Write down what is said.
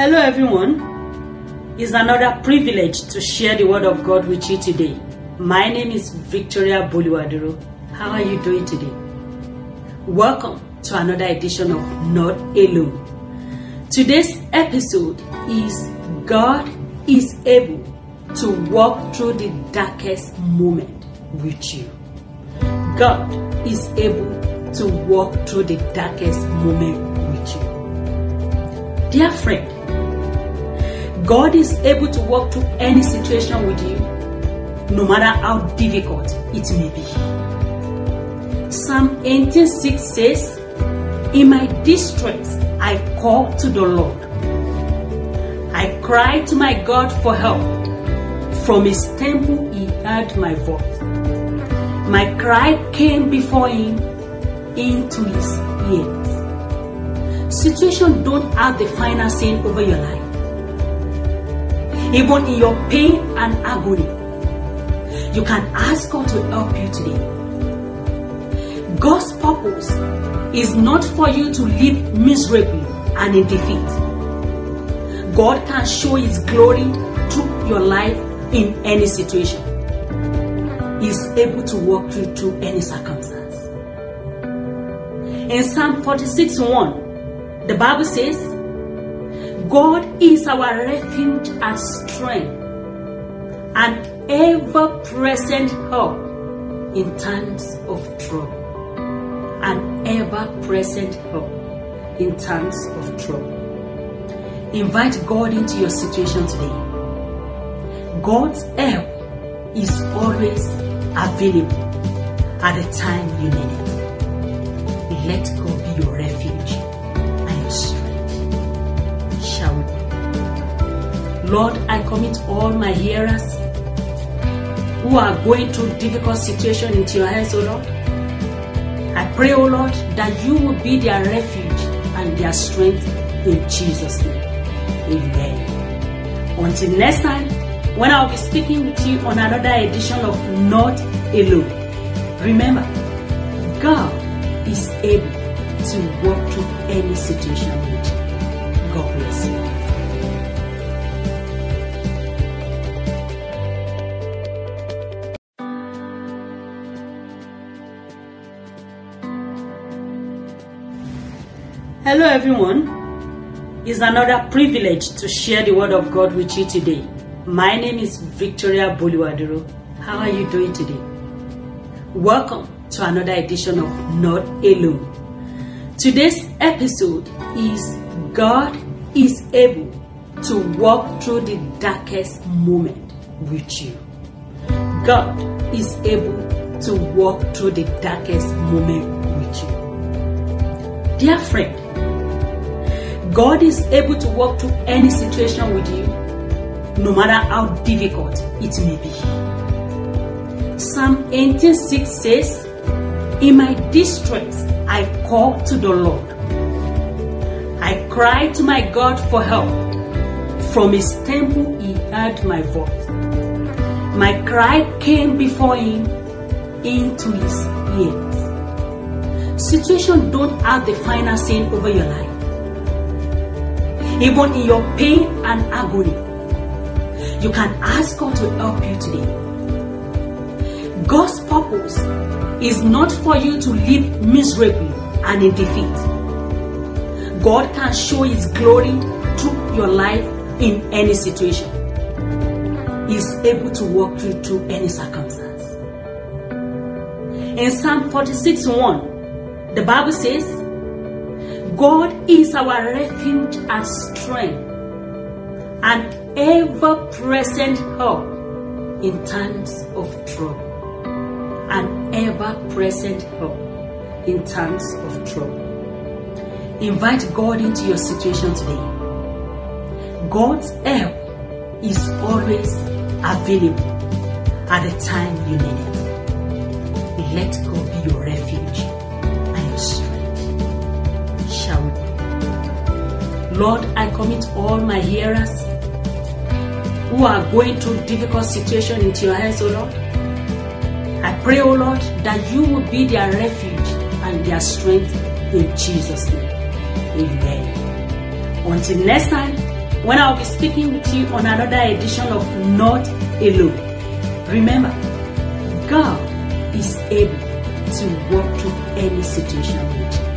Hello everyone, it's another privilege to share the word of God with you today. My name is Victoria Boluwaduro. How are you doing today? Welcome to another edition of Not Alone. Today's episode is God is able to walk through the darkest moment with you. God is able to walk through the darkest moment with you. Dear friend, God is able to walk through any situation with you, no matter how difficult it may be. Psalm 18:6 says, "In my distress, I call to the Lord. I cried to my God for help. From his temple he heard my voice. My cry came before him into his ears." Situation don't have the final say over your life. Even in your pain and agony, you can ask God to help you today. God's purpose is not for you to live miserably and in defeat. God can show his glory through your life in any situation. He is able to walk you through any circumstance. In Psalm 46:1, the Bible says, "God is our refuge and strength, an ever-present help in times of trouble." An ever-present help in times of trouble. Invite God into your situation today. God's help is always available at the time you need it. Let God be your refuge and your strength. Lord, I commit all my hearers who are going through difficult situations into your hands, O Lord. I pray, O Lord, that you will be their refuge and their strength in Jesus' name. Amen. Until next time, when I'll be speaking with you on another edition of Not Alone, remember, God is able to walk through any situation with you. God bless you. Hello everyone, it's another privilege to share the word of God with you today. My name is Victoria Boluwaduro. How are you doing today? Welcome to another edition of Not Alone. Today's episode is God is able to walk through the darkest moment with you. God is able to walk through the darkest moment with you. Dear friend, God is able to walk through any situation with you, no matter how difficult it may be. Psalm 18:6 says, "In my distress, I called to the Lord. I cried to my God for help. From his temple he heard my voice. My cry came before him into his ears." Situation don't have the final say over your life. Even in your pain and agony, you can ask God to help you today. God's purpose is not for you to live miserably and in defeat. God can show his glory through your life in any situation. He is able to walk you through any circumstance. In Psalm 46:1, the Bible says, "God is our refuge and strength, an ever-present help in times of trouble." An ever-present help in times of trouble. Invite God into your situation today. God's help is always available at the time you need it. Let God be your refuge and your strength. Lord, I commit all my hearers who are going through difficult situations into your hands, O Lord. I pray, O Lord, that you will be their refuge and their strength in Jesus' name. Amen. Until next time, when I'll be speaking with you on another edition of Not Alone. Remember, God is able to walk through any situation with you.